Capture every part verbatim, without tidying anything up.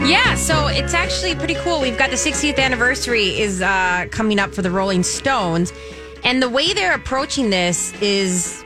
Yeah, so it's actually pretty cool. We've got the sixtieth anniversary is uh, coming up for the Rolling Stones. And the way they're approaching this is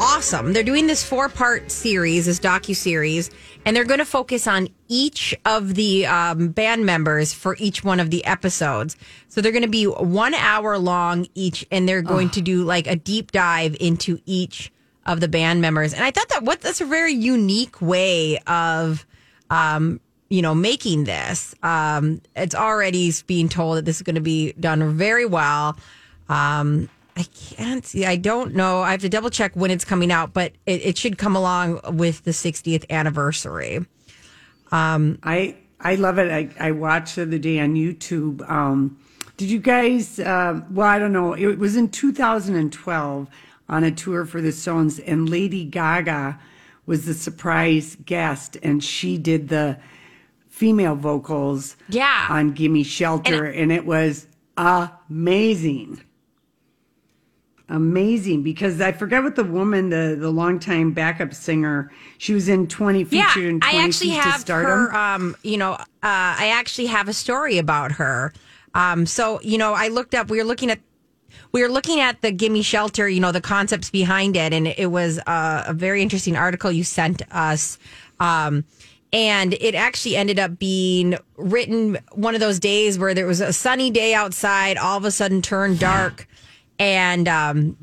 awesome. They're doing this four-part series, this docu-series, and they're going to focus on each of the um, band members for each one of the episodes. So they're going to be one hour long each, and they're going oh. to do like a deep dive into each of the band members. And I thought that what that's a very unique way of... Um, you know, making this. Um, it's already being told that this is going to be done very well. Um, I can't see. I don't know. I have to double check when it's coming out, but it, it should come along with the sixtieth anniversary. Um, I I love it. I, I watched the other day on YouTube. Um, did you guys, uh, well, I don't know. It was in two thousand twelve on a tour for the Stones, and Lady Gaga was the surprise guest, and she did the female vocals yeah. on Gimme Shelter, and, and it was amazing. Amazing, because I forgot what the woman, the, the longtime backup singer, she was in twenty, featured yeah, in twenty I actually Feet to Stardom. Her, um, you know, uh, I actually have a story about her. Um, so, you know, I looked up, we were looking at We were looking at the Gimme Shelter, you know, the concepts behind it, and it was uh, a very interesting article you sent us. Um, and it actually ended up being written one of those days where there was a sunny day outside, all of a sudden turned dark, and um,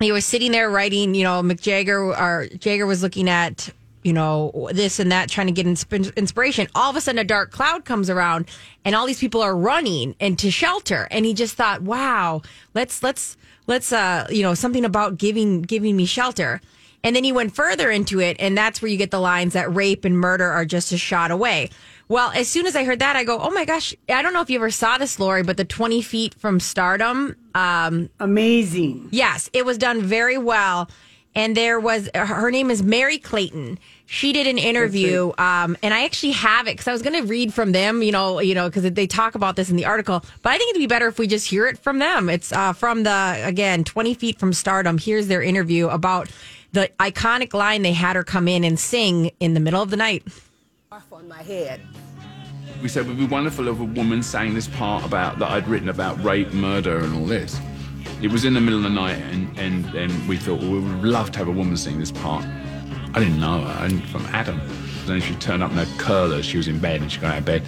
he was sitting there writing, you know, Mick Jagger, or Jagger was looking at, you know, this and that, trying to get insp- inspiration. All of a sudden, a dark cloud comes around, and all these people are running into shelter. And he just thought, wow, let's, let's, let's, uh, you know, something about giving, giving me shelter. And then he went further into it, and that's where you get the lines that rape and murder are just a shot away. Well, as soon as I heard that, I go, oh, my gosh, I don't know if you ever saw this, Lori, but the twenty Feet from Stardom. Um, Amazing. Yes, it was done very well. And there was, her name is Mary Clayton. She did an interview, um, and I actually have it because I was going to read from them, you know, you know, because they talk about this in the article. But I think it'd be better if we just hear it from them. It's uh, from the, again, twenty Feet from Stardom. Here's their interview about the iconic line they had her come in and sing in the middle of the night. Off on my head. We said it would be wonderful if a woman sang this part about that I'd written about rape, murder, and all this. It was in the middle of the night, and, and, and we thought, well, we would love to have a woman sing this part. I didn't know her, I didn't, from Adam. Then she turned up in her curler, she was in bed, and she got out of bed.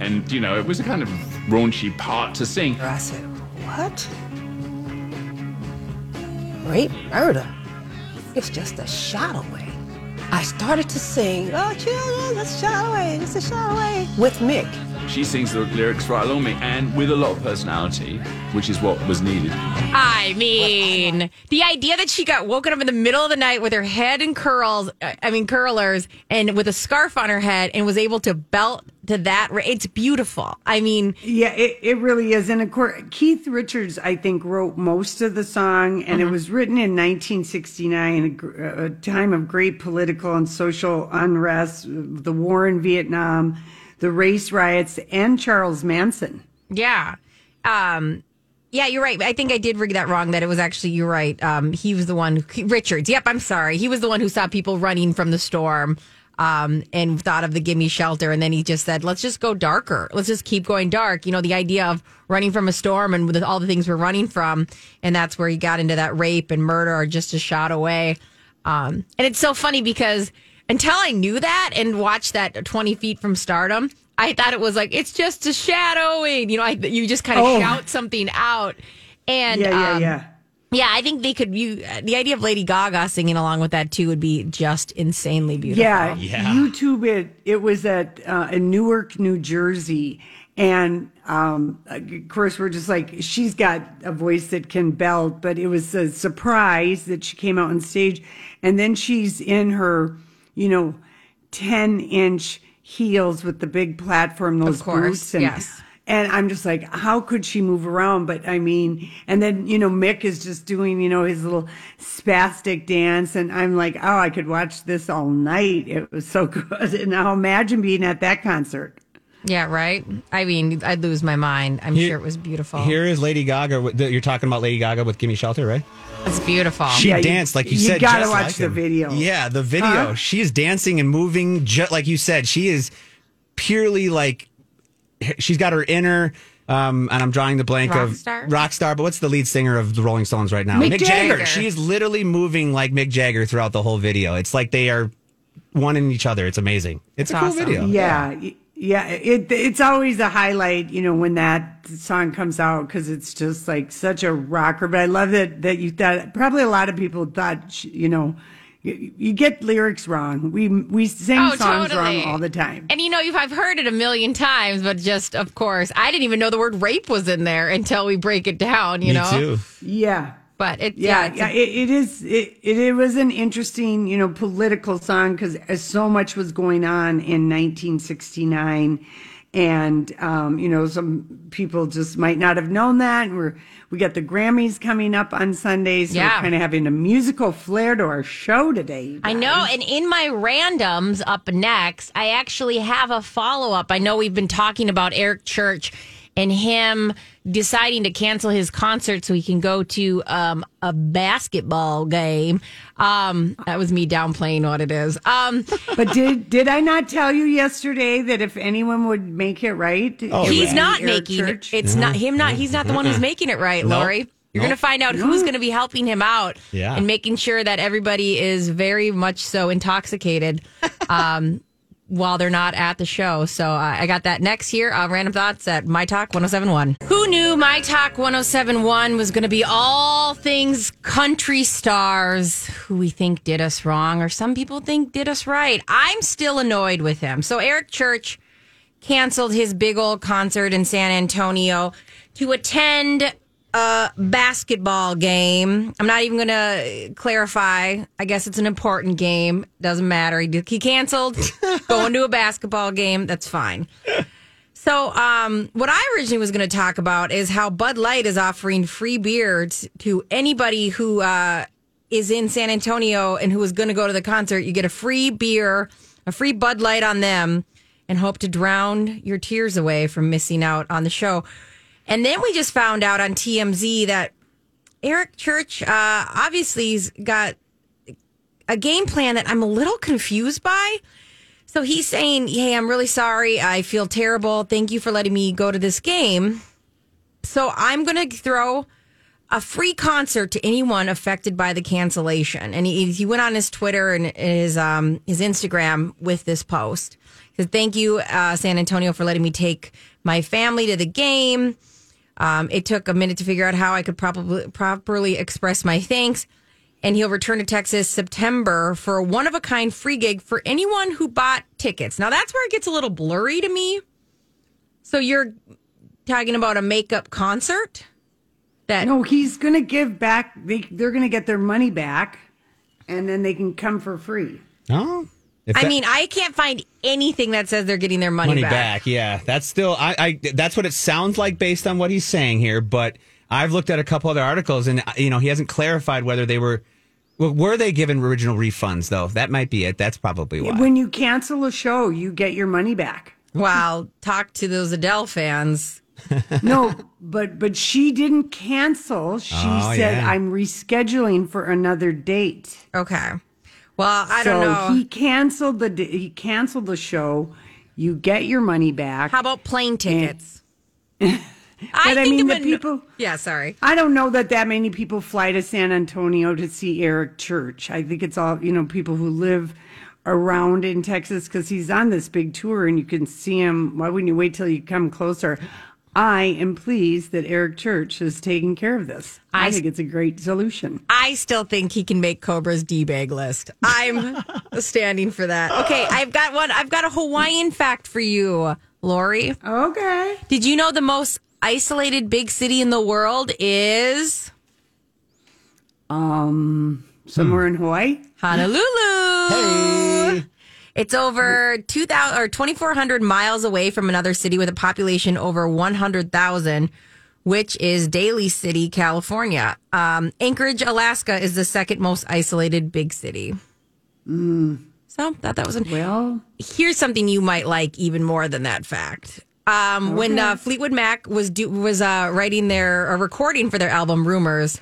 And, you know, it was a kind of raunchy part to sing. I said, what? Rape, murder? It's just a shot away. I started to sing, oh, children, it's a shot away, it's a shot away, with Mick. She sings the lyrics right along me, and with a lot of personality, which is what was needed. I mean, the idea that she got woken up in the middle of the night with her head in curls, I mean, curlers, and with a scarf on her head, and was able to belt to that, it's beautiful. I mean... Yeah, it, it really is. And of course, Keith Richards, I think, wrote most of the song, and mm-hmm. it was written in nineteen sixty-nine, a, a time of great political and social unrest, the war in Vietnam, the race riots, and Charles Manson. Yeah. Um, yeah, you're right. I think I did read that wrong, that it was actually, you're right. Um, he was the one, who, Richards. Yep, I'm sorry. He was the one who saw people running from the storm um, and thought of the Gimme Shelter. And then he just said, let's just go darker. Let's just keep going dark. You know, the idea of running from a storm and with all the things we're running from. And that's where he got into that rape and murder are just a shot away. Um, and it's so funny because... until I knew that and watched that twenty feet from Stardom, I thought it was like, it's just a shadowing. You know, I, you just kind of oh. shout something out. And yeah, yeah, um, yeah. Yeah, I think they could. You, the idea of Lady Gaga singing along with that too would be just insanely beautiful. Yeah, yeah. YouTube it. It was at uh, in Newark, New Jersey, and um, of course we're just like, she's got a voice that can belt, but it was a surprise that she came out on stage, and then she's in her, you know, ten inch heels with the big platform, those of course, boots, and yes. And I'm just like, how could she move around? But I mean, and then, you know, Mick is just doing, you know, his little spastic dance. And I'm like, oh, I could watch this all night. It was so good. And now imagine being at that concert. Yeah, right? I mean, I'd lose my mind. I'm here, sure it was beautiful. Here is Lady Gaga. You're talking about Lady Gaga with Gimme Shelter, right? It's beautiful. She yeah, danced, you, like you, you said. You got to watch like the him. video. Yeah, the video. Huh? She is dancing and moving, just like you said. She is purely like... She's got her inner, um, and I'm drawing the blank rock of star? rock star, but what's the lead singer of the Rolling Stones right now? Mick, Mick Jagger. Jagger. She is literally moving like Mick Jagger throughout the whole video. It's like they are one in each other. It's amazing. It's That's a cool awesome. video. Yeah. Yeah. yeah it, it's always a highlight, you know, when that song comes out because it's just like such a rocker. But I love it that you thought, probably a lot of people thought, you know, you get lyrics wrong. We we sing oh, songs totally. wrong all the time. And you know, you've, I've heard it a million times, but just, of course, I didn't even know the word rape was in there until we break it down, you Me know? too. Yeah. But it, yeah, yeah, yeah a- it, it is, it, it, it was an interesting, you know, political song because so much was going on in nineteen sixty-nine. And, um, you know, some people just might not have known that. And we're, we got the Grammys coming up on Sunday. So yeah. we're kind of having a musical flair to our show today. I know. And in my randoms up next, I actually have a follow-up. I know we've been talking about Eric Church and him deciding to cancel his concert so he can go to um, a basketball game. Um, that was me downplaying what it is. Um, but did did I not tell you yesterday that if anyone would make it right, oh, it he's not making Church? It's mm-hmm. not him. Not he's not the one who's making it right, nope. Lori. You're nope. going to find out who's going to be helping him out yeah. and making sure that everybody is very much so intoxicated. Um, while they're not at the show. So uh, I got that next here. Uh, random thoughts at My Talk one oh seven one. Who knew My Talk one oh seven one was going to be all things country stars who we think did us wrong or some people think did us right? I'm still annoyed with him. So Eric Church canceled his big old concert in San Antonio to attend a basketball game. I'm not even going to clarify. I guess it's an important game. Doesn't matter. He, he canceled going to a basketball game. That's fine. So um, what I originally was going to talk about is how Bud Light is offering free beers to anybody who uh, is in San Antonio and who is going to go to the concert. You get a free beer, a free Bud Light on them, and hope to drown your tears away from missing out on the show. And then we just found out on T M Z that Eric Church uh, obviously has got a game plan that I'm a little confused by. So he's saying, hey, I'm really sorry. I feel terrible. Thank you for letting me go to this game. So I'm going to throw a free concert to anyone affected by the cancellation. And he, he went on his Twitter and his, um, his Instagram with this post. He said, thank you, uh, San Antonio, for letting me take my family to the game. Um, it took a minute to figure out how I could probably properly express my thanks. And he'll return to Texas September for a one-of-a-kind free gig for anyone who bought tickets. Now, that's where it gets a little blurry to me. So you're talking about a makeup concert? That No, he's going to give back. They, they're going to get their money back, and then they can come for free. Oh, If I that, mean, I can't find anything that says they're getting their money, money back. back. Yeah, that's still, I, I, that's what it sounds like based on what he's saying here. But I've looked at a couple other articles, and you know, he hasn't clarified whether they were, well, were they given original refunds though? That might be it. That's probably why. When you cancel a show, you get your money back. Wow, talk to those Adele fans. No, but but she didn't cancel. She oh, said, yeah. "I'm rescheduling for another date." Okay. Well, I don't so know. He canceled the he canceled the show. You get your money back. How about plane tickets? And, but I, I mean, the would, people. Yeah, sorry. I don't know that that many people fly to San Antonio to see Eric Church. I think it's all, you know, people who live around in Texas because he's on this big tour and you can see him. Why wouldn't you wait till you come closer? I am pleased that Eric Church is taking care of this. I, I think it's a great solution. I still think he can make Cobra's D-bag list. I'm standing for that. Okay, I've got one. I've got a Hawaiian fact for you, Lori. Okay. Did you know the most isolated big city in the world is? Um, somewhere hmm. in Hawaii? Honolulu. Hey. It's over two thousand or twenty-four hundred miles away from another city with a population over one hundred thousand, which is Daly City, California. Um, Anchorage, Alaska is the second most isolated big city. Mm. So thought that was an well. Here's something you might like even more than that fact. Um, okay. When uh, Fleetwood Mac was do, was uh, writing their or recording for their album Rumors,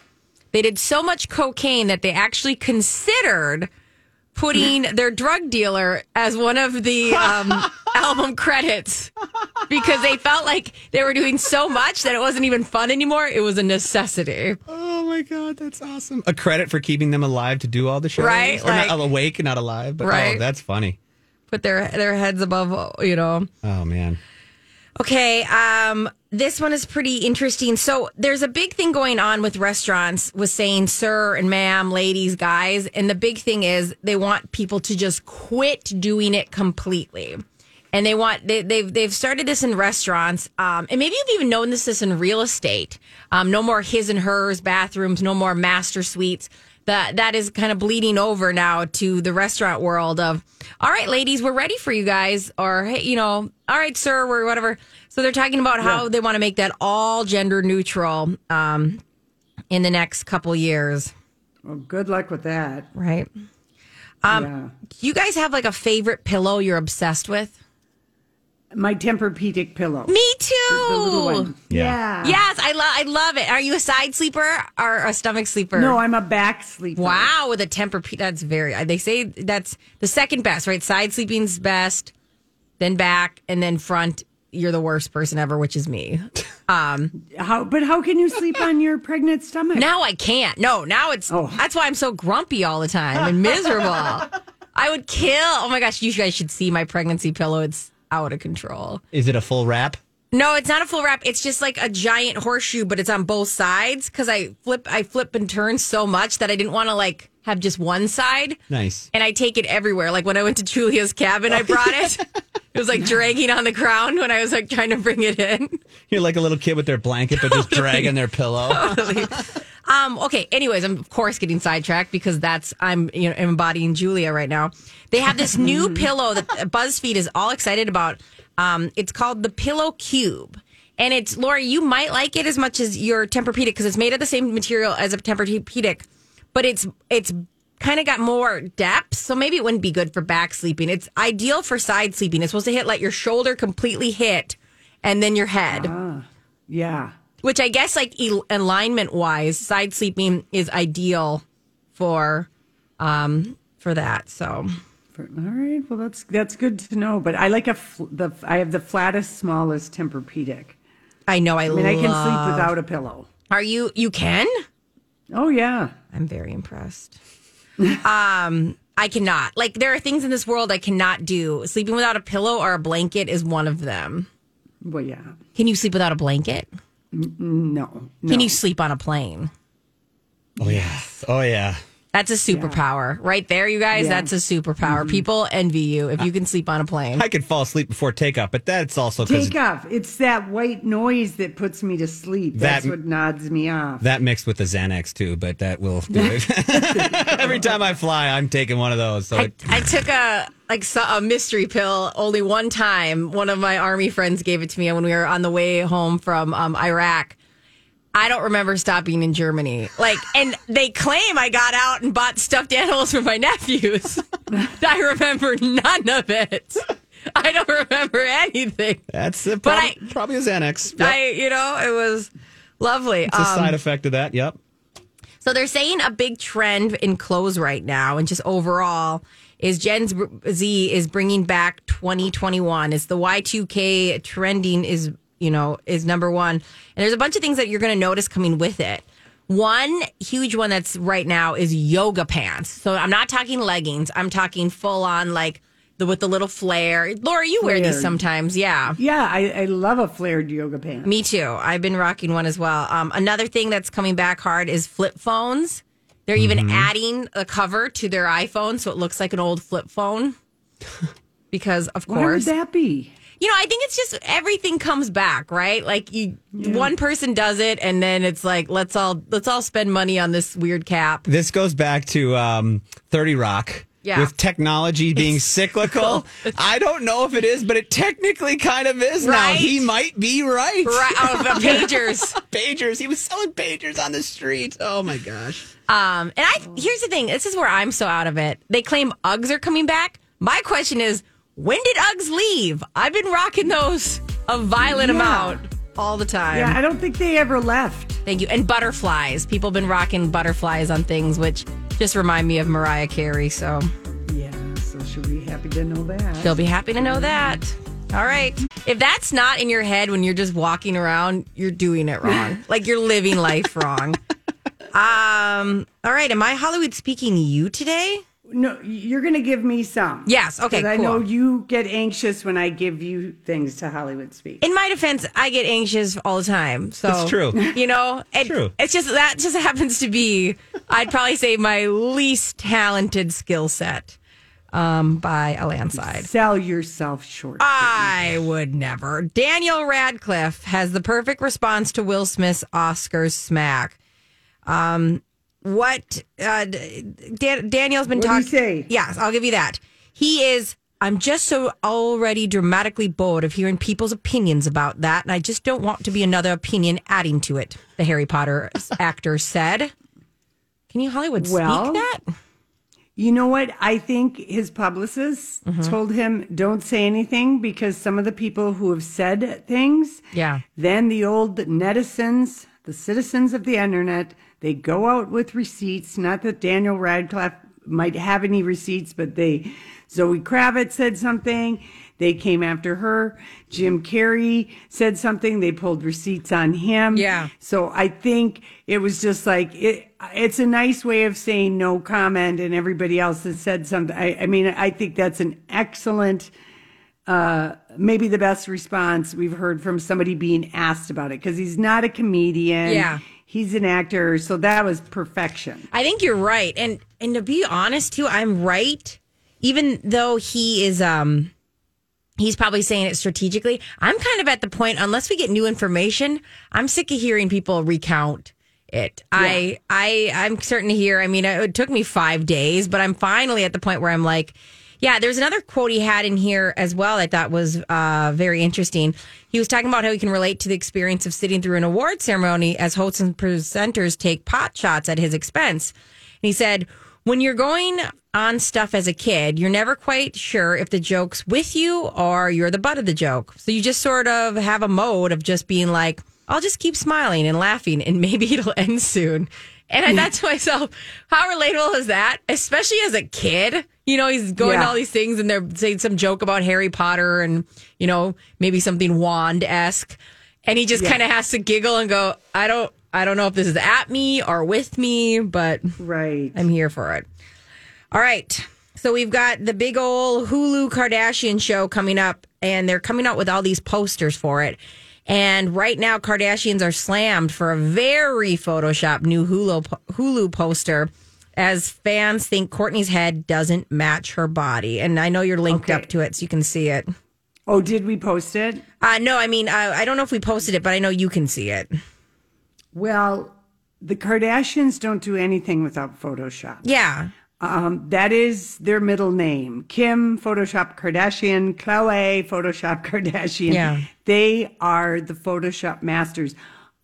they did so much cocaine that they actually considered putting their drug dealer as one of the um, album credits because they felt like they were doing so much that it wasn't even fun anymore. It was a necessity. Oh, my God. That's awesome. A credit for keeping them alive to do all the shows. Right. Or like, not awake, not alive. But right. Oh, that's funny. Put their, their heads above, you know. Oh, man. Okay, um, this one is pretty interesting. So there's a big thing going on with restaurants with saying sir and ma'am, ladies, guys. And the big thing is they want people to just quit doing it completely. And they want, they, they've, they've started this in restaurants. Um, and maybe you've even known this, this in real estate. Um, no more his and hers bathrooms, no more master suites. That that is kind of bleeding over now to the restaurant world of, all right, ladies, we're ready for you guys. Or, hey, you know, all right, sir, we're whatever. So they're talking about how yeah. they want to make that all gender neutral um, in the next couple years. Well, good luck with that. Right. Um, yeah. Do you guys have like a favorite pillow you're obsessed with? My Tempur-Pedic pillow. Me too. The, the little one. Yeah. yeah. Yes, I love. I love it. Are you a side sleeper or a stomach sleeper? No, I'm a back sleeper. Wow, with a Tempur-Pedic, that's very. They say that's the second best, right? Side sleeping's best, then back, and then front. You're the worst person ever, which is me. Um, how? But how can you sleep on your pregnant stomach? Now I can't. No, now it's. Oh. That's why I'm so grumpy all the time and miserable. I would kill. Oh my gosh, you guys should see my pregnancy pillow. It's out of control. Is it a full wrap? No, it's not a full wrap. It's just like a giant horseshoe, but it's on both sides because I flip, I flip and turn so much that I didn't want to like have just one side. Nice. And I take it everywhere. Like when I went to Julia's cabin, I brought it. It was like dragging on the ground when I was like trying to bring it in. You're like a little kid with their blanket, but totally. Just dragging their pillow. Totally. Um, okay. Anyways, I'm of course getting sidetracked because that's I'm you know embodying Julia right now. They have this new pillow that BuzzFeed is all excited about. Um, it's called the Pillow Cube, and it's Lori. You might like it as much as your Tempur-Pedic because it's made of the same material as a Tempur-Pedic, but it's it's kind of got more depth, so maybe it wouldn't be good for back sleeping. It's ideal for side sleeping. It's supposed to hit like your shoulder completely hit, and then your head. Uh, yeah. Which I guess, like, el- alignment-wise, side sleeping is ideal for um, for that. So, all right. Well, that's that's good to know. But I like a fl- the I have the flattest, smallest Tempur-Pedic. I know. I, I mean, love... I can sleep without a pillow. Are you? You can? Oh yeah. I'm very impressed. um, I cannot. Like, there are things in this world I cannot do. Sleeping without a pillow or a blanket is one of them. Well, yeah. Can you sleep without a blanket? No, no. Can you sleep on a plane? Oh, yeah. Oh, yeah. That's a superpower. Yeah. Right there, you guys, yeah. That's a superpower. Mm-hmm. People envy you if you can sleep on a plane. I could fall asleep before takeoff, but that's also... Takeoff. It's that white noise that puts me to sleep. That, that's what nods me off. That mixed with the Xanax, too, but that will do it. Every time I fly, I'm taking one of those. So I, it... I took a... Like a mystery pill only one time. One of my army friends gave it to me when we were on the way home from um, Iraq. I don't remember stopping in Germany. Like, and they claim I got out and bought stuffed animals for my nephews. I remember none of it. I don't remember anything. That's the problem. But I, probably a Xanax. Yep. I, you know, it was lovely. It's um, a side effect of that. Yep. So they're saying a big trend in clothes right now and just overall is Gen Z is bringing back twenty twenty-one. It's the Y two K trending is, you know, is number one. And there's a bunch of things that you're going to notice coming with it. One huge one that's right now is yoga pants. So I'm not talking leggings. I'm talking full on, like, the with the little flare. Laura, you flared. Wear these sometimes. Yeah. Yeah, I, I love a flared yoga pant. Me too. I've been rocking one as well. Um, another thing that's coming back hard is flip phones. They're even mm-hmm. adding a cover to their iPhone, so it looks like an old flip phone. Because, of course. Why would that be? You know, I think it's just everything comes back, right? Like you, yeah. one person does it, and then it's like let's all let's all spend money on this weird cap. This goes back to um, thirty Rock. Yeah. With technology being cyclical, I don't know if it is, but it technically kind of is right now. He might be right. Right. Oh, the pagers. Pagers. He was selling pagers on the street. Oh, my gosh. Um, and I here's the thing. This is where I'm so out of it. They claim Uggs are coming back. My question is, when did Uggs leave? I've been rocking those a violent yeah. amount all the time. Yeah, I don't think they ever left. Thank you. And butterflies. People have been rocking butterflies on things, which just remind me of Mariah Carey. So, yeah, so she'll be happy to know that. She'll be happy to know that. All right. If that's not in your head when you're just walking around, you're doing it wrong. Like, you're living life wrong. Um. All right. Am I Hollywood speaking you today? No, you're going to give me some. Yes. Okay, cool. I know you get anxious when I give you things to Hollywood speak. In my defense, I get anxious all the time. So it's true. You know, it, true. It's just that just happens to be, I'd probably say, my least talented skill set um, by a landslide. Sell yourself short. I would never. Daniel Radcliffe has the perfect response to Will Smith's Oscars smack. Um What uh, Dan- Daniel's been talking... What do you say? Yes, I'll give you that. He is, I'm just so already dramatically bored of hearing people's opinions about that, and I just don't want to be another opinion adding to it, the Harry Potter actor said. Can you Hollywood speak well, that? You know what? I think his publicist mm-hmm. told him, don't say anything, because some of the people who have said things, yeah. then the old netizens, the citizens of the internet... They go out with receipts. Not that Daniel Radcliffe might have any receipts, but they, Zoe Kravitz said something. They came after her. Jim Carrey said something. They pulled receipts on him. Yeah. So I think it was just like, it, it's a nice way of saying no comment, and everybody else has said something. I, I mean, I think that's an excellent, uh, maybe the best response we've heard from somebody being asked about it, because he's not a comedian. Yeah. He's an actor, so that was perfection. I think you're right. And and to be honest, too, I'm right. Even though he is, um, he's probably saying it strategically, I'm kind of at the point, unless we get new information, I'm sick of hearing people recount it. Yeah. I, I, I'm certain to hear, I mean, it took me five days, but I'm finally at the point where I'm like, yeah, there's another quote he had in here as well I thought was uh, very interesting. He was talking about how he can relate to the experience of sitting through an award ceremony as hosts and presenters take pot shots at his expense. And he said, when you're going on stuff as a kid, you're never quite sure if the joke's with you or you're the butt of the joke. So you just sort of have a mode of just being like, I'll just keep smiling and laughing and maybe it'll end soon. And I thought to myself, how relatable is that? Especially as a kid. You know, he's going yeah. to all these things and they're saying some joke about Harry Potter and, you know, maybe something wand-esque. And he just yeah. kind of has to giggle and go, I don't I don't know if this is at me or with me, but right. I'm here for it. All right. So we've got the big old Hulu Kardashian show coming up, and they're coming out with all these posters for it. And right now, Kardashians are slammed for a very Photoshopped new Hulu, Hulu poster, as fans think Kourtney's head doesn't match her body. And I know you're linked okay. up to it, so you can see it. Oh, did we post it? Uh, no, I mean, I, I don't know if we posted it, but I know you can see it. Well, the Kardashians don't do anything without Photoshop. Yeah. Um, that is their middle name. Kim, Photoshop Kardashian. Khloe, Photoshop Kardashian. Yeah. They are the Photoshop masters.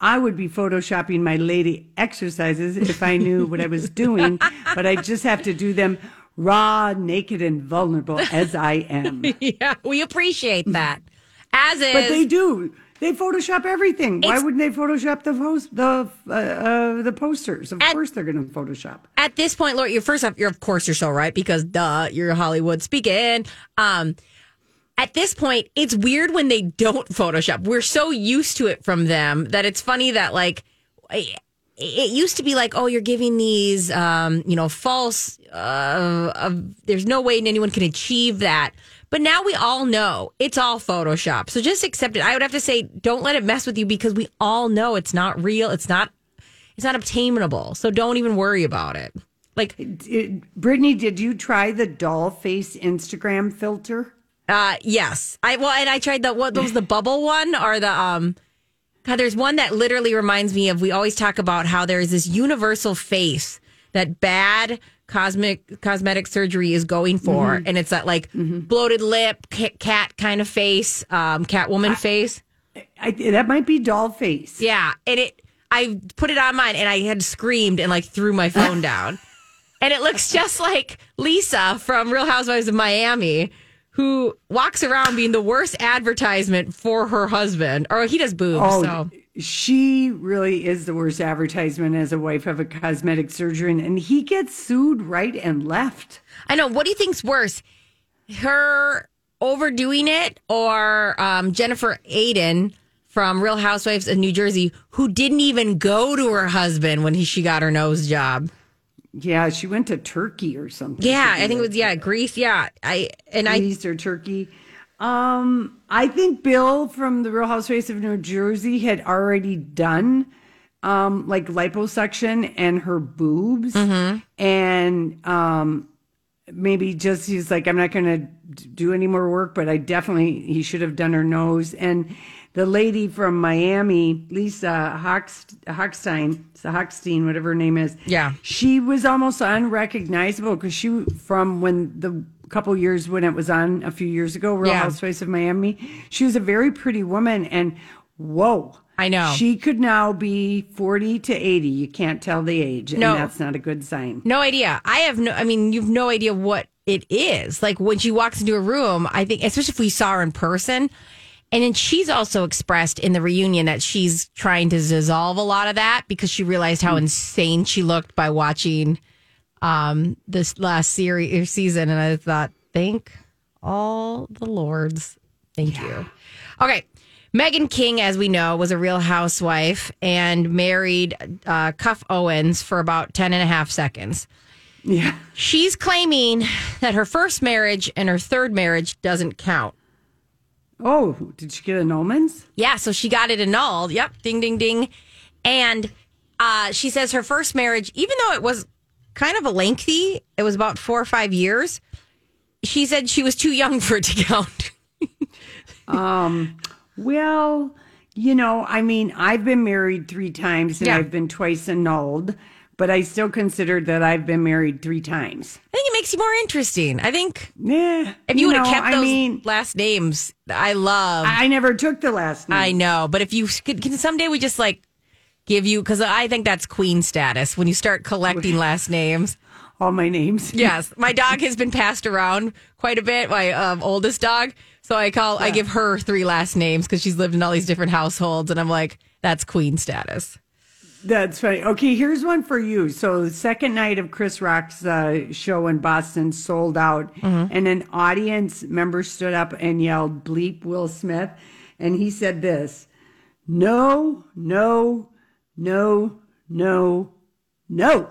I would be photoshopping my lady exercises if I knew what I was doing, but I just have to do them raw, naked, and vulnerable as I am. Yeah, we appreciate that. As is, but they do. They Photoshop everything. Why wouldn't they Photoshop the host, the uh, uh, the posters? Of at, course, they're going to Photoshop. At this point, Laura, you're first off. You're of course you're so right because duh, you're Hollywood speaking. Um, at this point, it's weird when they don't Photoshop. We're so used to it from them that it's funny that like it used to be like, oh, you're giving these, um, you know, false, uh, uh, there's no way anyone can achieve that. But now we all know it's all Photoshop. So just accept it. I would have to say, don't let it mess with you, because we all know it's not real. It's not, it's not obtainable. So don't even worry about it. Like, did, Brittany, did you try the doll face Instagram filter? Uh, yes. I, well, and I tried the, what was the bubble one or the, um, God, there's one that literally reminds me of, we always talk about how there is this universal face that bad cosmic cosmetic surgery is going for. Mm-hmm. And it's that like mm-hmm. bloated lip, cat kind of face, um, Catwoman I, face. I, I, that might be doll face. Yeah. And it, I put it on mine and I had screamed and like threw my phone down. And it looks just like Lisa from Real Housewives of Miami, who walks around being the worst advertisement for her husband. Or he does boobs. Oh, so. She really is the worst advertisement as a wife of a cosmetic surgeon. And he gets sued right and left. I know. What do you think's worse? Her overdoing it, or um, Jennifer Aiden from Real Housewives of New Jersey, who didn't even go to her husband when he, she got her nose job? Yeah, she went to Turkey or something. Yeah, I think like it was, yeah, Greece. Yeah, I and Greece I Greece or Turkey. Um, I think Bill from the Real Housewives of New Jersey had already done um, like liposuction and her boobs, mm-hmm. and um, maybe just he's like, I'm not going to do any more work, but I definitely he should have done her nose. And the lady from Miami, Lisa Hochstein, Hochstein, whatever her name is, yeah, she was almost unrecognizable because she, from when the couple years when it was on a few years ago, Real yeah. Housewives of Miami, she was a very pretty woman, and whoa, I know she could now be forty to eighty. You can't tell the age, and no, that's not a good sign. No idea. I have no. I mean, you've no idea what it is like when she walks into a room. I think, especially if we saw her in person. And then she's also expressed in the reunion that she's trying to dissolve a lot of that because she realized how insane she looked by watching um, this last series season. And I thought, thank all the lords. Thank yeah. you. Okay. Meghan King, as we know, was a Real Housewife and married uh, Cuff Owens for about ten and a half seconds. Yeah. She's claiming that her first marriage and her third marriage doesn't count. Oh, did she get annulments? Yeah, so she got it annulled. Yep, ding, ding, ding. And uh, she says her first marriage, even though it was kind of a lengthy, it was about four or five years, she said she was too young for it to count. um, well, you know, I mean, I've been married three times and yeah. I've been twice annulled, but I still consider that I've been married three times. I think it makes you more interesting. I think yeah, if you, you would have kept those I mean, last names, I love. I never took the last name. I know. But if you could, can someday we just like give you, because I think that's queen status when you start collecting last names. All my names. Yes. My dog has been passed around quite a bit. My um, oldest dog. So I call, yeah. I give her three last names because she's lived in all these different households. And I'm like, that's queen status. That's funny. Okay, here's one for you. So the second night of Chris Rock's uh, show in Boston sold out, mm-hmm. and an audience member stood up and yelled, bleep Will Smith. And he said this, no, no, no, no, no.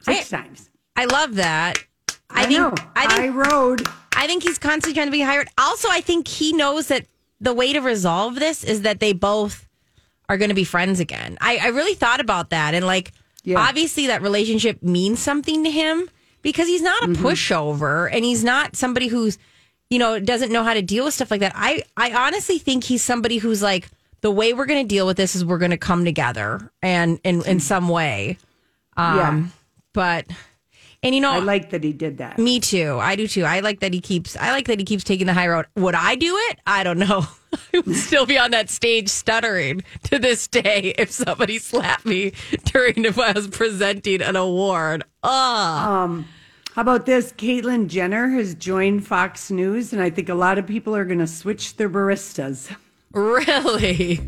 Six I, times. I love that. I, I think, know. I think, high road. I think he's constantly trying to be hired. Also, I think he knows that the way to resolve this is that they both are going to be friends again. I, I really thought about that. And like, yeah. obviously that relationship means something to him because he's not a mm-hmm. pushover and he's not somebody who's, you know, doesn't know how to deal with stuff like that. I, I honestly think he's somebody who's like, the way we're going to deal with this is we're going to come together and in, in some way. Um, yeah. But, and you know, I like that he did that. Me too. I do too. I like that he keeps, I like that he keeps taking the high road. Would I do it? I don't know. I would still be on that stage stuttering to this day if somebody slapped me during if I was presenting an award. Ugh. Um, how about this? Caitlyn Jenner has joined Fox News, and I think a lot of people are going to switch their baristas. Really?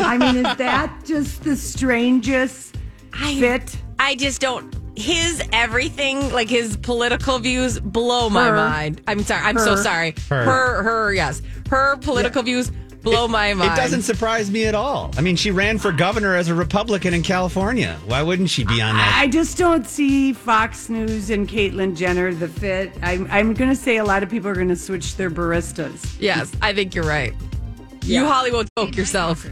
I mean, is that just the strangest I, fit? I just don't. His everything, like his political views, blow my her, mind. I'm sorry. I'm her, so sorry. Her, her, her yes. Her political yeah. views blow my mind. It doesn't surprise me at all. I mean, she ran for governor as a Republican in California. Why wouldn't she be on that? I just don't see Fox News and Caitlyn Jenner the fit. I'm, I'm going to say a lot of people are going to switch their baristas. Yes, I think you're right. Yeah. You Hollywood folk yourself.